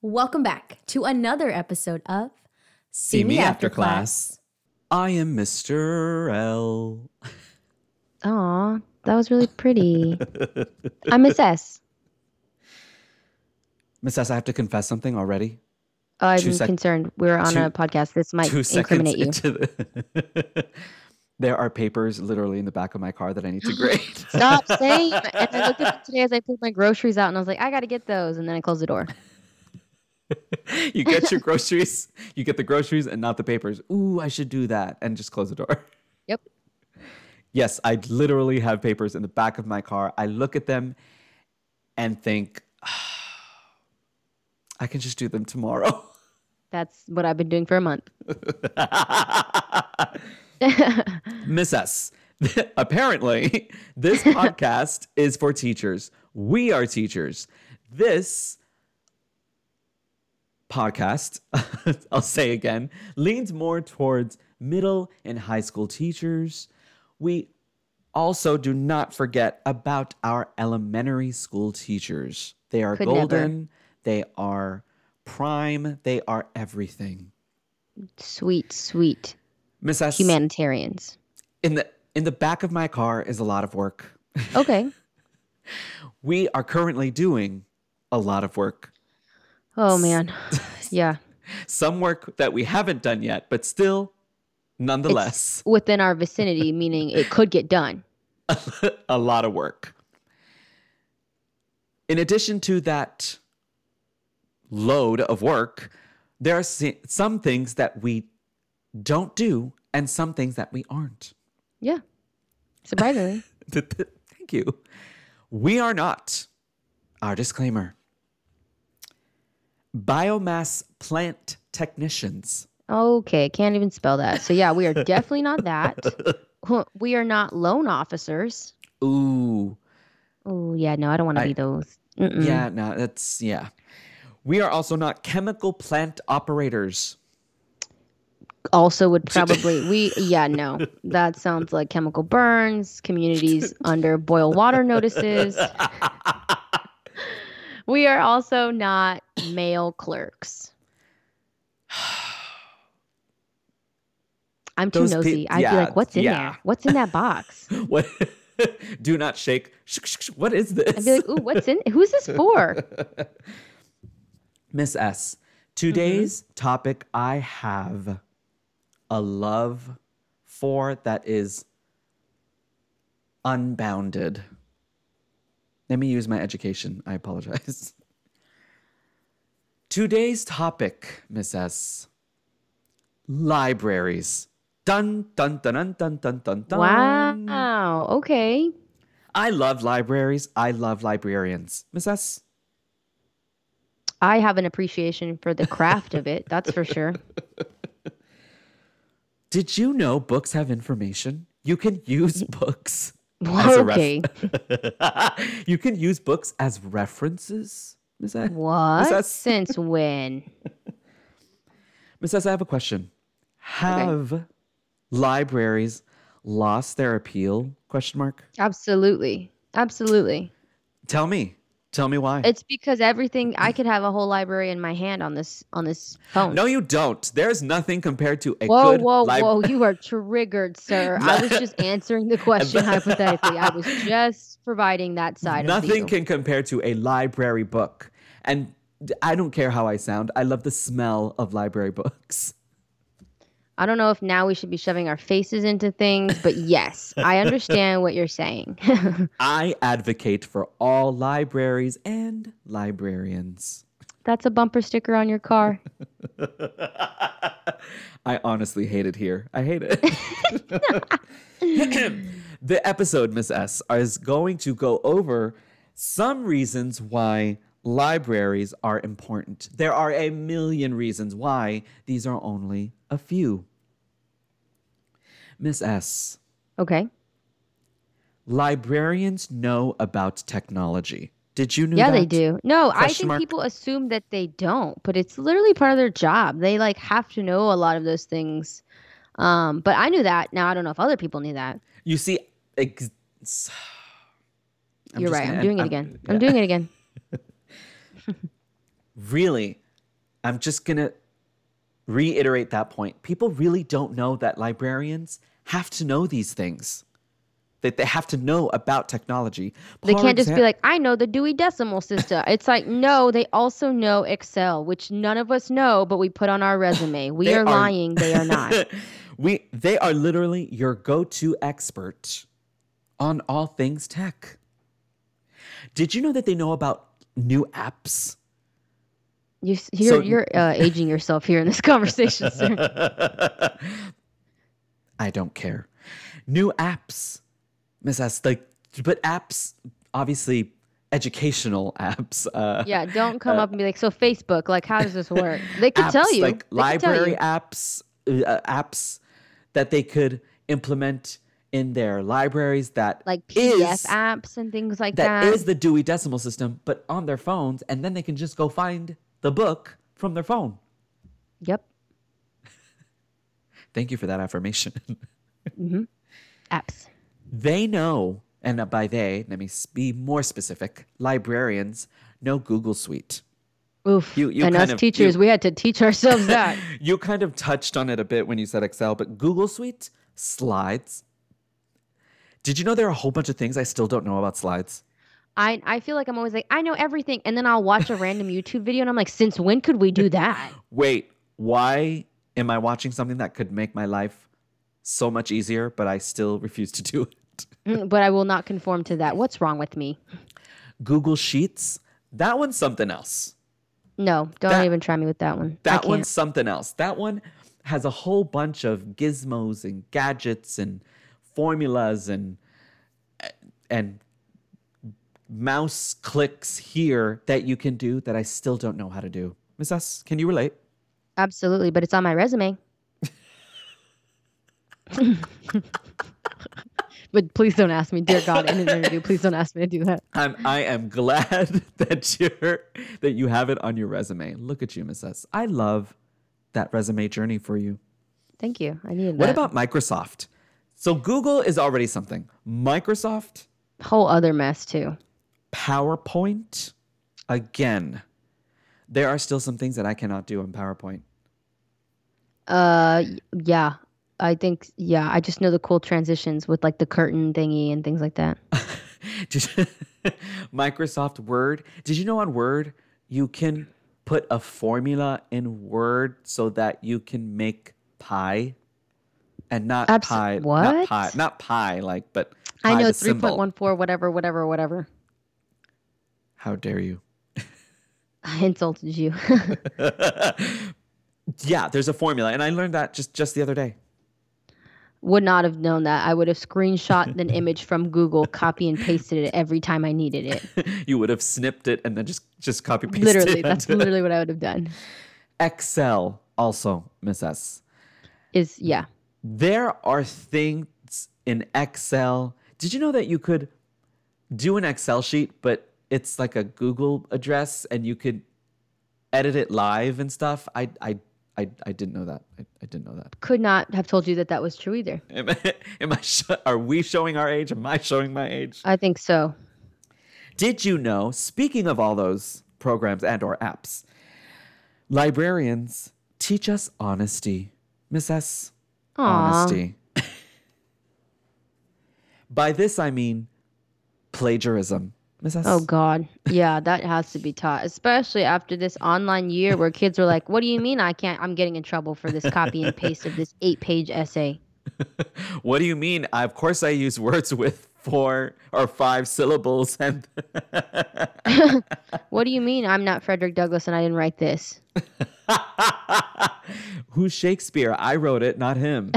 Welcome back to another episode of See Me After Class. I am Mr. L. Aw, that was really pretty. I'm Miss S. Miss S, I have to confess something already. Oh, I'm concerned. We're on a podcast. This might incriminate you. There are papers literally in the back of my car that I need to grade. Stop saying. And I looked at them today as I pulled my groceries out, and I was like, I got to get those. And then I closed the door. You get your groceries. You get the groceries and not the papers. Ooh, I should do that. And just close the door. Yep. Yes, I literally have papers in the back of my car. I look at them and think, I can just do them tomorrow. That's what I've been doing for a month. Miss S. Apparently, this podcast is for teachers. We are teachers. This podcast, I'll say again, leans more towards middle and high school teachers. We also do not forget about our elementary school teachers. They are golden. Never. They are prime. They are everything. Sweet. Miss S, humanitarians. In the back of my car is a lot of work. Okay. We are currently doing a lot of work. Oh, man. Yeah. Some work that we haven't done yet, but still, nonetheless. It's within our vicinity, meaning it could get done. A lot of work. In addition to that load of work, there are some things that we don't do and some things that we aren't. Yeah. Surprisingly. Thank you. We are not. Our disclaimer. Biomass plant technicians. Okay. Can't even spell that. So yeah, we are definitely not that. We are not loan officers. Ooh. Oh, yeah. No, I don't want to be those. Mm-mm. Yeah. No, that's, yeah. We are also not chemical plant operators. Also would probably, no. That sounds like chemical burns, communities under boil water notices. We are also not mail clerks. I'm too nosy. I'd be like, what's in there? What's in that box? What? Do not shake. What is this? I'd be like, ooh, what's in? Who's this for? Miss S, today's topic, I have a love for that is unbounded. Let me use my education. I apologize. Today's topic, Miss S, libraries. Dun, dun, dun, dun, dun, dun, dun, dun. Wow. Okay. I love libraries. I love librarians. Miss S? I have an appreciation for the craft of it. That's for sure. Did you know books have information? You can use books. Okay. You can use books as references, Ms. S. What? Ms. S. Since when? Ms. S, I have a question. Have libraries lost their appeal? ? Absolutely. Tell me why. It's because everything, I could have a whole library in my hand on this phone. No, you don't. There's nothing compared to a good library. Whoa. You are triggered, sir. I was just answering the question hypothetically. I was just providing that side of it. Nothing can compare to a library book. And I don't care how I sound. I love the smell of library books. I don't know if now we should be shoving our faces into things, but yes, I understand what you're saying. I advocate for all libraries and librarians. That's a bumper sticker on your car. I honestly hate it here. I hate it. The episode, Miss S, is going to go over some reasons why libraries are important. There are a million reasons why. These are only a few. Miss S. Okay. Librarians know about technology. Did you know that? Yeah, they do. No, I think people assume that they don't, but it's literally part of their job. They have to know a lot of those things. But I knew that. Now, I don't know if other people knew that. You see, you're right. I'm doing it again. Really, I'm just going to reiterate that point. People really don't know that librarians have to know these things, that they have to know about technology. They can't just be like, I know the Dewey Decimal System. It's like, no, they also know Excel, which none of us know, but we put on our resume. We are lying. They are not. They are literally your go-to expert on all things tech. Did you know that they know about new apps? You're aging yourself here in this conversation, sir. I don't care. New apps, Ms. S, but apps, obviously educational apps. Don't come up and be like, so Facebook, how does this work? They could apps, tell you. Like they library apps, apps that they could implement in their libraries that like PDF apps and things like that. That is the Dewey Decimal System, but on their phones, and then they can just go find the book from their phone. Yep. Thank you for that affirmation. Mm-hmm. Apps. They know, and by they, let me be more specific, librarians know Google Suite. Oof. And us teachers, we had to teach ourselves that. You kind of touched on it a bit when you said Excel, but Google Suite, slides. Did you know there are a whole bunch of things I still don't know about slides? I feel like I'm always like, I know everything. And then I'll watch a random YouTube video and I'm like, since when could we do that? Wait, why am I watching something that could make my life so much easier, but I still refuse to do it? But I will not conform to that. What's wrong with me? Google Sheets. That one's something else. No, don't even try me with that one. That one's something else. That one has a whole bunch of gizmos and gadgets and formulas and mouse clicks here that you can do that I still don't know how to do. Ms. S, can you relate? Absolutely, but it's on my resume. But please don't ask me, dear God, in an interview, please don't ask me to do that. I am glad that you have it on your resume. Look at you, Ms. S. I love that resume journey for you. Thank you. I needed that. What about Microsoft? So Google is already something. Microsoft. Whole other mess too. PowerPoint. Again, there are still some things that I cannot do on PowerPoint. I just know the cool transitions with the curtain thingy and things like that. Microsoft Word. Did you know on Word, you can put a formula in Word so that you can make pie? And not pi. What? Not pi. But pi I know 3.14. Whatever. How dare you? I insulted you. Yeah, there's a formula, and I learned that just the other day. Would not have known that. I would have screenshot an image from Google, copy and pasted it every time I needed it. You would have snipped it and then just copy pasted. Literally, that's literally what I would have done. Excel, also, Ms. S. Is yeah. There are things in Excel. Did you know that you could do an Excel sheet, but it's like a Google address and you could edit it live and stuff? I didn't know that. I didn't know that. Could not have told you that was true either. Are we showing our age? Am I showing my age? I think so. Did you know, speaking of all those programs and or apps, librarians teach us honesty. Ms. S. Aww. Honesty. By this, I mean plagiarism. Ms. S. Oh, God. Yeah, that has to be taught, especially after this online year where kids are like, what do you mean I can't? I'm getting in trouble for this copy and paste of this 8-page essay. What do you mean? Of course, I use words with 4 or 5 syllables. And What do you mean? I'm not Frederick Douglass and I didn't write this. Who's Shakespeare? I wrote it, not him.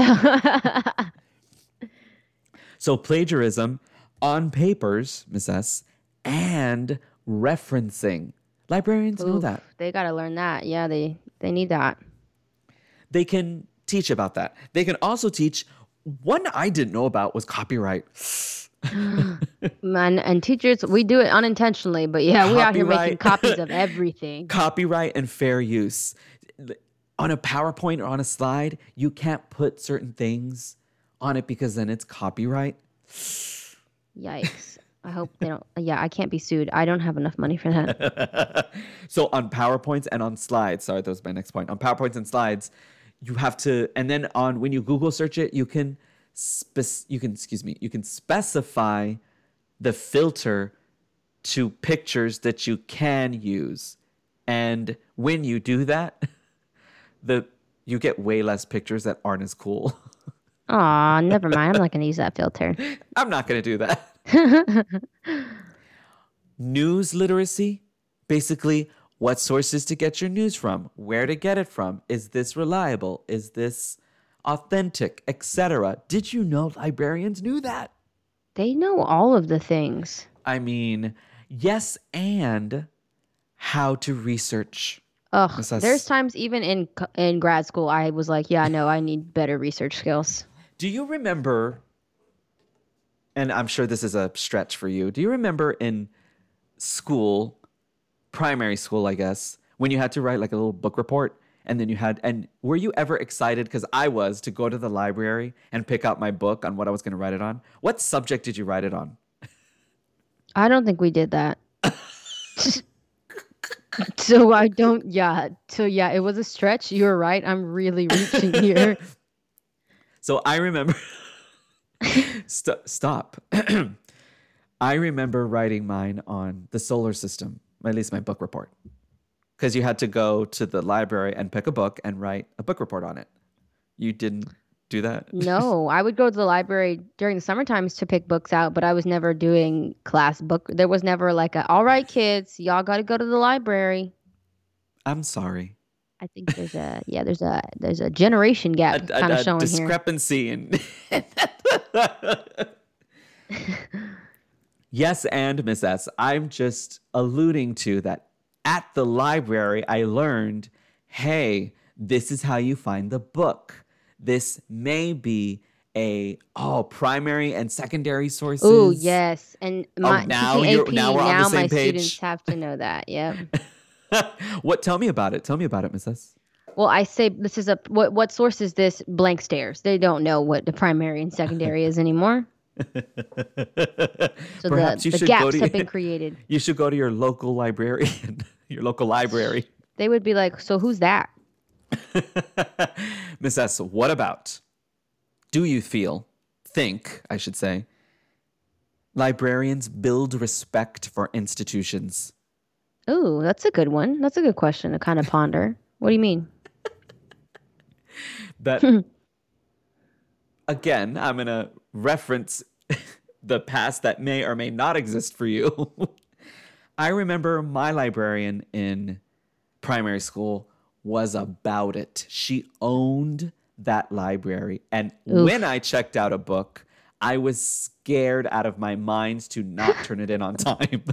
So plagiarism on papers, Ms. S, and referencing. Librarians know that. They got to learn that. Yeah, they need that. They can teach about that. They can also teach. One I didn't know about was copyright. Man, and teachers, we do it unintentionally, but yeah, we out here making copies of everything. Copyright and fair use. On a PowerPoint or on a slide, you can't put certain things on it because then it's copyright. Yikes. I hope they don't. Yeah, I can't be sued. I don't have enough money for that. So on PowerPoints and on slides, sorry, that was my next point. On PowerPoints and slides, you have to, and then on when you Google search it, you can specify the filter to pictures that you can use, and when you do that, you get way less pictures that aren't as cool. Aw, never mind. I'm not going to use that filter. I'm not going to do that. News literacy, basically what sources to get your news from, where to get it from, is this reliable, is this authentic, etc. Did you know librarians knew that? They know all of the things. I mean, yes, and how to research. Ugh, there's times even in grad school I was like, yeah, no, I need better research skills. Do you remember, and I'm sure this is a stretch for you, do you remember in school, primary school, I guess, when you had to write like a little book report, and then you had, and were you ever excited, because I was, to go to the library and pick out my book on what I was going to write it on? What subject did you write it on? I don't think we did that. So it was a stretch. You're right. I'm really reaching here. So I remember. Stop. I remember writing mine on the solar system, at least my book report, because you had to go to the library and pick a book and write a book report on it. You didn't do that? No, I would go to the library during the summer times to pick books out, but I was never doing class book. There was never like a, all right, kids, y'all got to go to the library. I'm sorry. I think there's a generation gap kind of showing here. A discrepancy in. Yes, and Miss S, I'm just alluding to that. At the library, I learned, hey, this is how you find the book. This may be primary and secondary sources. Oh, yes. And now we're on the same page. Students have to know that. Yeah. What? Tell me about it. Tell me about it, Miss S. Well, I say this is what source is this? Blank stares. They don't know what the primary and secondary is anymore. So perhaps the gaps have been created. You should go to your local librarian. Your local library. They would be like, so who's that? Miss S, what about, do you think librarians build respect for institutions? Oh, that's a good one. That's a good question to kind of ponder. What do you mean? That, again, I'm going to reference the past that may or may not exist for you. I remember my librarian in primary school was about it. She owned that library. And when I checked out a book, I was scared out of my mind to not turn it in on time.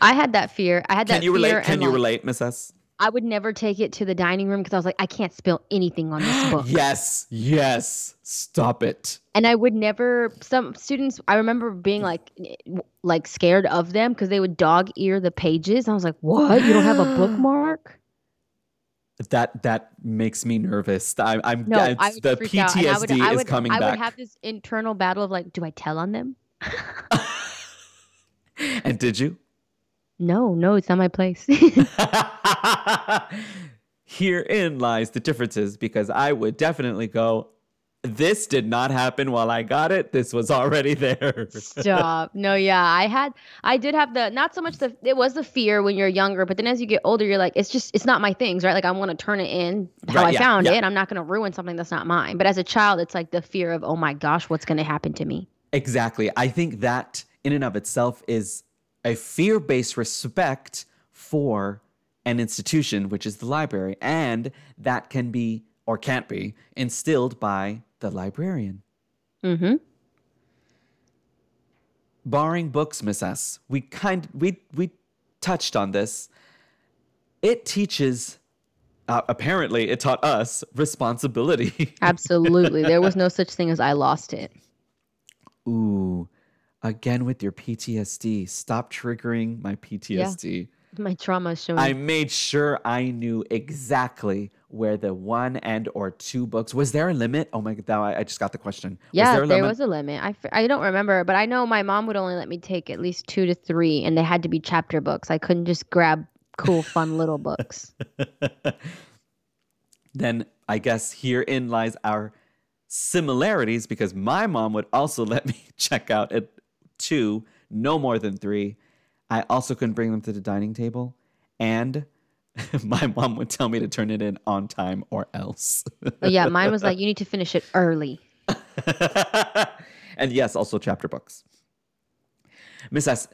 I had that fear. Can you relate, Miss S? I would never take it to the dining room because I was like, I can't spill anything on this book. Yes. Stop it. And I would never, some students, I remember being like scared of them because they would dog ear the pages. I was like, what? You don't have a bookmark? That makes me nervous. The PTSD is coming back. I would have this internal battle of like, do I tell on them? And did you? No, it's not my place. Herein lies the differences, because I would definitely go, this did not happen while I got it. This was already there. Stop. No, yeah. I did have the, not so much the, it was the fear when you're younger, but then as you get older, you're like, it's not my things, right? Like I want to turn it in how I found it. I'm not going to ruin something that's not mine. But as a child, it's like the fear of, oh my gosh, what's going to happen to me? Exactly. I think that in and of itself is a fear-based respect for an institution, which is the library. And that can be, or can't be, instilled by the librarian. Mm-hmm. Barring books, Miss S, we touched on this. It teaches, apparently it taught us, responsibility. Absolutely. There was no such thing as I lost it. Ooh, again with your PTSD. Stop triggering my PTSD. Yeah, my trauma is showing. I made sure I knew exactly where the one and or two books, was there a limit? Oh my God, I just got the question. Yeah, there was a limit. I don't remember, but I know my mom would only let me take at least 2 to 3, and they had to be chapter books. I couldn't just grab cool, fun little books. Then I guess herein lies our similarities, because my mom would also let me check out at 2, no more than 3. I also couldn't bring them to the dining table, and my mom would tell me to turn it in on time or else. Oh, yeah, mine was like, you need to finish it early. And yes, also chapter books. Miss S,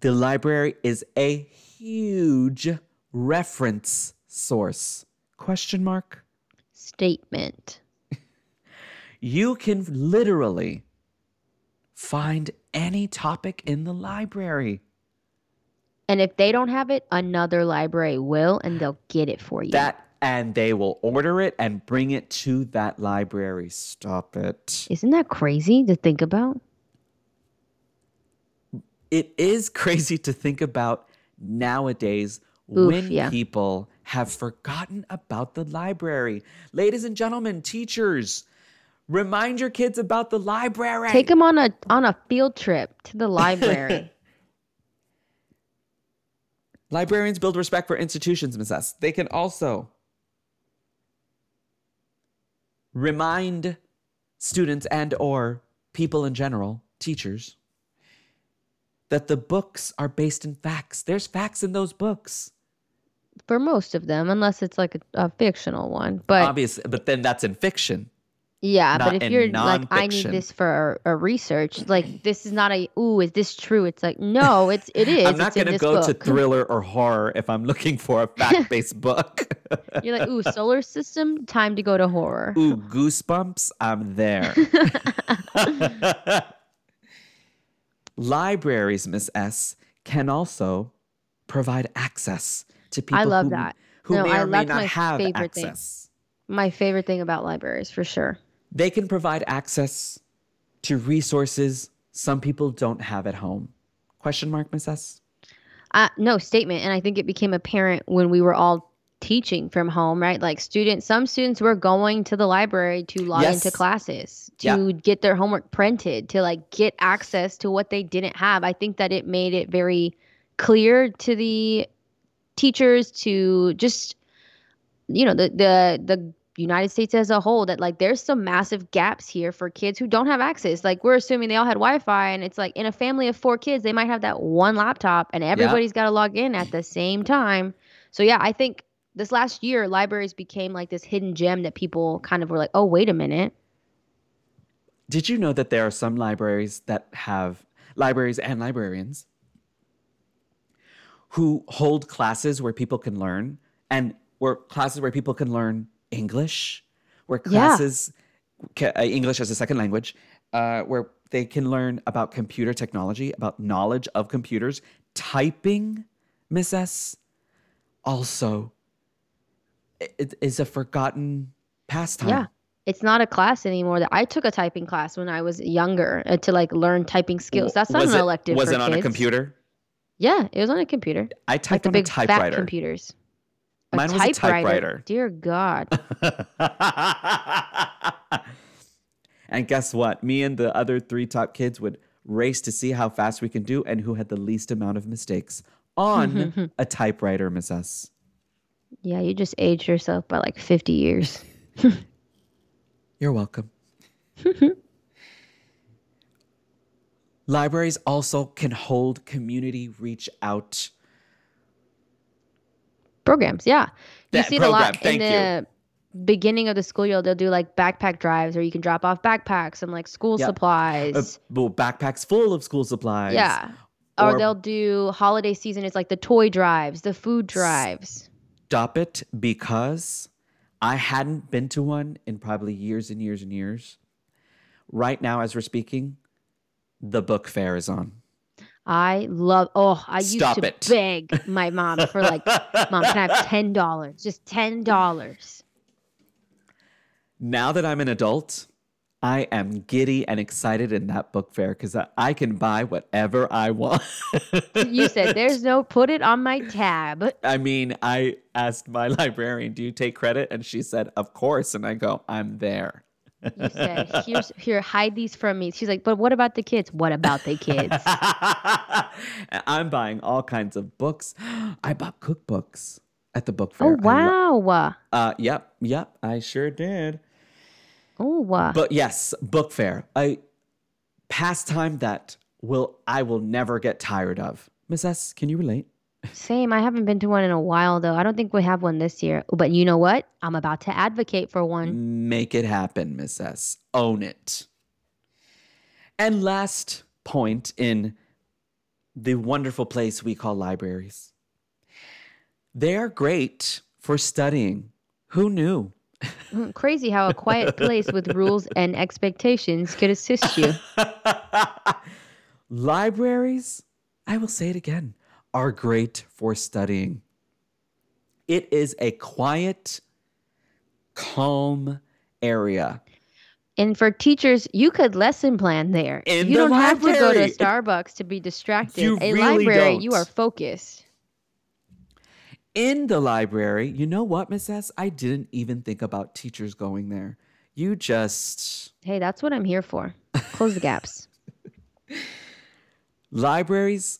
the library is a huge reference source. Question mark? Statement. You can literally find any topic in the library. And if they don't have it, another library will, and they'll get it for you. And they will order it and bring it to that library. Stop it. Isn't that crazy to think about? It is crazy to think about nowadays. Oof, when people have forgotten about the library. Ladies and gentlemen, teachers, remind your kids about the library. Take them on a field trip to the library. Librarians build respect for institutions, Ms. S. They can also remind students and or people in general, teachers, that the books are based in facts. There's facts in those books. For most of them, unless it's like a fictional one. But obviously, but then that's in fiction. Yeah, but if you're non-fiction, like, I need this for a research, like, this is not a, ooh, is this true? It's like, no, it is. I'm not going to go to thriller or horror if I'm looking for a fact-based book. You're like, ooh, solar system, time to go to horror. Ooh, goosebumps, I'm there. Libraries, Miss S, can also provide access to people who may or may not have access. My favorite thing about libraries, for sure. They can provide access to resources some people don't have at home. Question mark, Ms. S? No, statement. And I think it became apparent when we were all teaching from home, right? Like some students were going to the library to log into classes, to get their homework printed, to like get access to what they didn't have. I think that it made it very clear to the teachers, to just, you know, the United States as a whole, that like there's some massive gaps here for kids who don't have access. Like, we're assuming they all had Wi-Fi, and it's like in a family of 4 kids, they might have that one laptop and everybody's got to log in at the same time. So yeah, I think this last year, libraries became like this hidden gem that people kind of were like, oh, wait a minute. Did you know that there are some libraries that have libraries and librarians who hold classes where people can learn, and where classes where people can learn English, where classes, English as a second language, where they can learn about computer technology, about knowledge of computers, typing, Miss S, also it is a forgotten pastime. Yeah. It's not a class anymore. That I took a typing class when I was younger to like learn typing skills. That's not an elective. Was it on a computer? Yeah, it was on a computer. I typed on a typewriter. Fat computers. Mine was a typewriter. Dear God. And guess what? Me and the other 3 top kids would race to see how fast we can do and who had the least amount of mistakes on a typewriter, Miss S. Yeah, you just aged yourself by like 50 years. You're welcome. Libraries also can hold community reach out programs. Yeah. You see it a lot in the beginning of the school year. They'll do like backpack drives, or you can drop off backpacks and like school supplies. Backpacks full of school supplies. Yeah. Or they'll do holiday season. It's like the toy drives, the food drives. Stop it, because I hadn't been to one in probably years and years and years. Right now, as we're speaking, the book fair is on. I used to beg my mom for like, Mom, can I have $10? Just $10. Now that I'm an adult, I am giddy and excited in that book fair because I can buy whatever I want. You said there's no put it on my tab. I mean, I asked my librarian, do you take credit? And she said, of course. And I go, I'm there. You said, here, hide these from me. She's like, but what about the kids? What about the kids? I'm buying all kinds of books. I bought cookbooks at the book fair. Oh, wow. Yep, I sure did. Oh, wow. But yes, book fair. A pastime that I will never get tired of. Ms. S, can you relate? Same. I haven't been to one in a while, though. I don't think we have one this year. But you know what? I'm about to advocate for one. Make it happen, Ms. S. Own it. And last point in the wonderful place we call libraries. They are great for studying. Who knew? Crazy how a quiet place with rules and expectations could assist you. Libraries, I will say it again, are great for studying. It is a quiet, calm area. And for teachers, you could lesson plan there. You don't have to go to a Starbucks to be distracted. You are focused. In the library, you know what, Ms. S? I didn't even think about teachers going there. You just... Hey, that's what I'm here for. Close the gaps. Libraries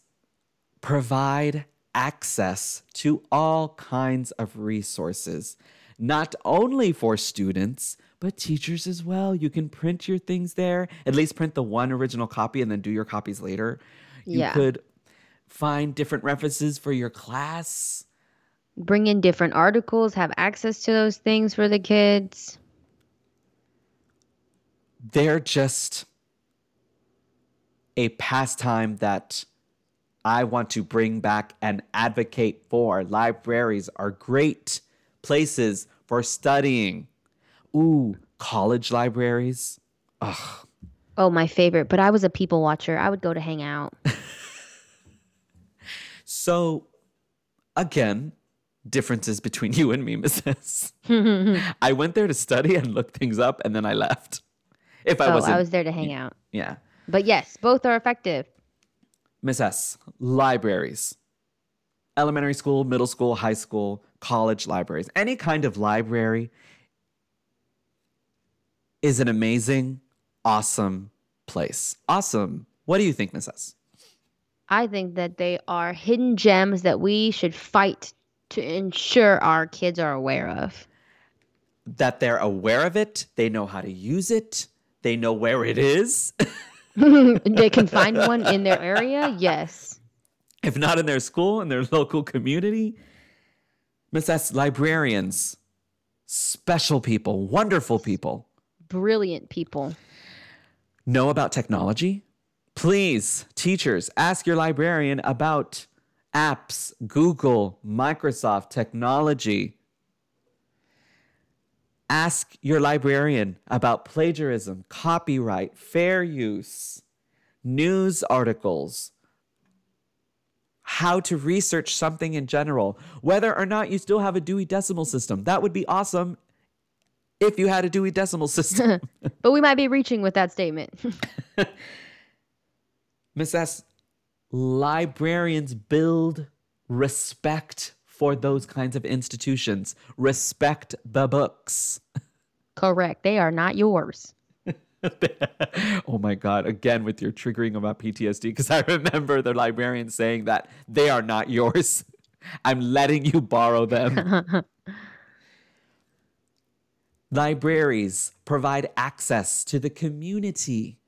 provide access to all kinds of resources, not only for students, but teachers as well. You can print your things there, at least print the one original copy and then do your copies later. You could find different references for your class. Bring in different articles, have access to those things for the kids. They're just a pastime that I want to bring back and advocate for. Libraries are great places for studying. Ooh, college libraries. Ugh. Oh, my favorite. But I was a people watcher. I would go to hang out. So, again... differences between you and me, Ms. S. I went there to study and look things up, and then I left. I was there to hang out. Yeah. But yes, both are effective. Ms. S, libraries. Elementary school, middle school, high school, college libraries. Any kind of library is an amazing, awesome place. Awesome. What do you think, Ms. S? I think that they are hidden gems that we should fight to ensure our kids are aware of. That they're aware of it. They know how to use it. They know where it is. They can find one in their area. Yes. If not in their school, in their local community. Ms. S, librarians, special people, wonderful people. Brilliant people. Know about technology. Please, teachers, ask your librarian about apps, Google, Microsoft, technology. Ask your librarian about plagiarism, copyright, fair use, news articles, how to research something in general, whether or not you still have a Dewey Decimal System. That would be awesome if you had a Dewey Decimal System. But we might be reaching with that statement. Ms. S., librarians build respect for those kinds of institutions. Respect the books. Correct. They are not yours. Oh my God. Again, with your triggering about PTSD, because I remember the librarian saying that they are not yours. I'm letting you borrow them. Libraries provide access to the community.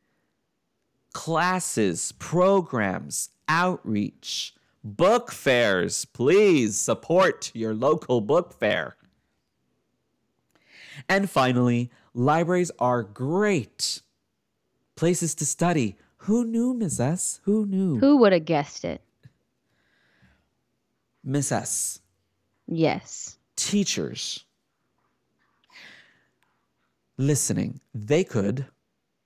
Classes, programs, outreach, book fairs. Please support your local book fair. And finally, libraries are great places to study. Who knew, Ms. S? Who knew? Who would have guessed it? Ms. S. Yes. Teachers. Listening. They could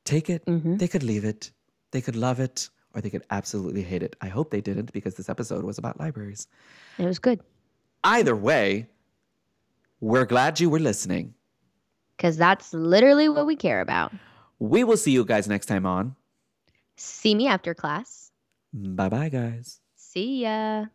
take it. Mm-hmm. They could leave it. They could love it, or they could absolutely hate it. I hope they didn't, because this episode was about libraries. It was good. Either way, we're glad you were listening. Because that's literally what we care about. We will see you guys next time on See Me After Class. Bye-bye, guys. See ya.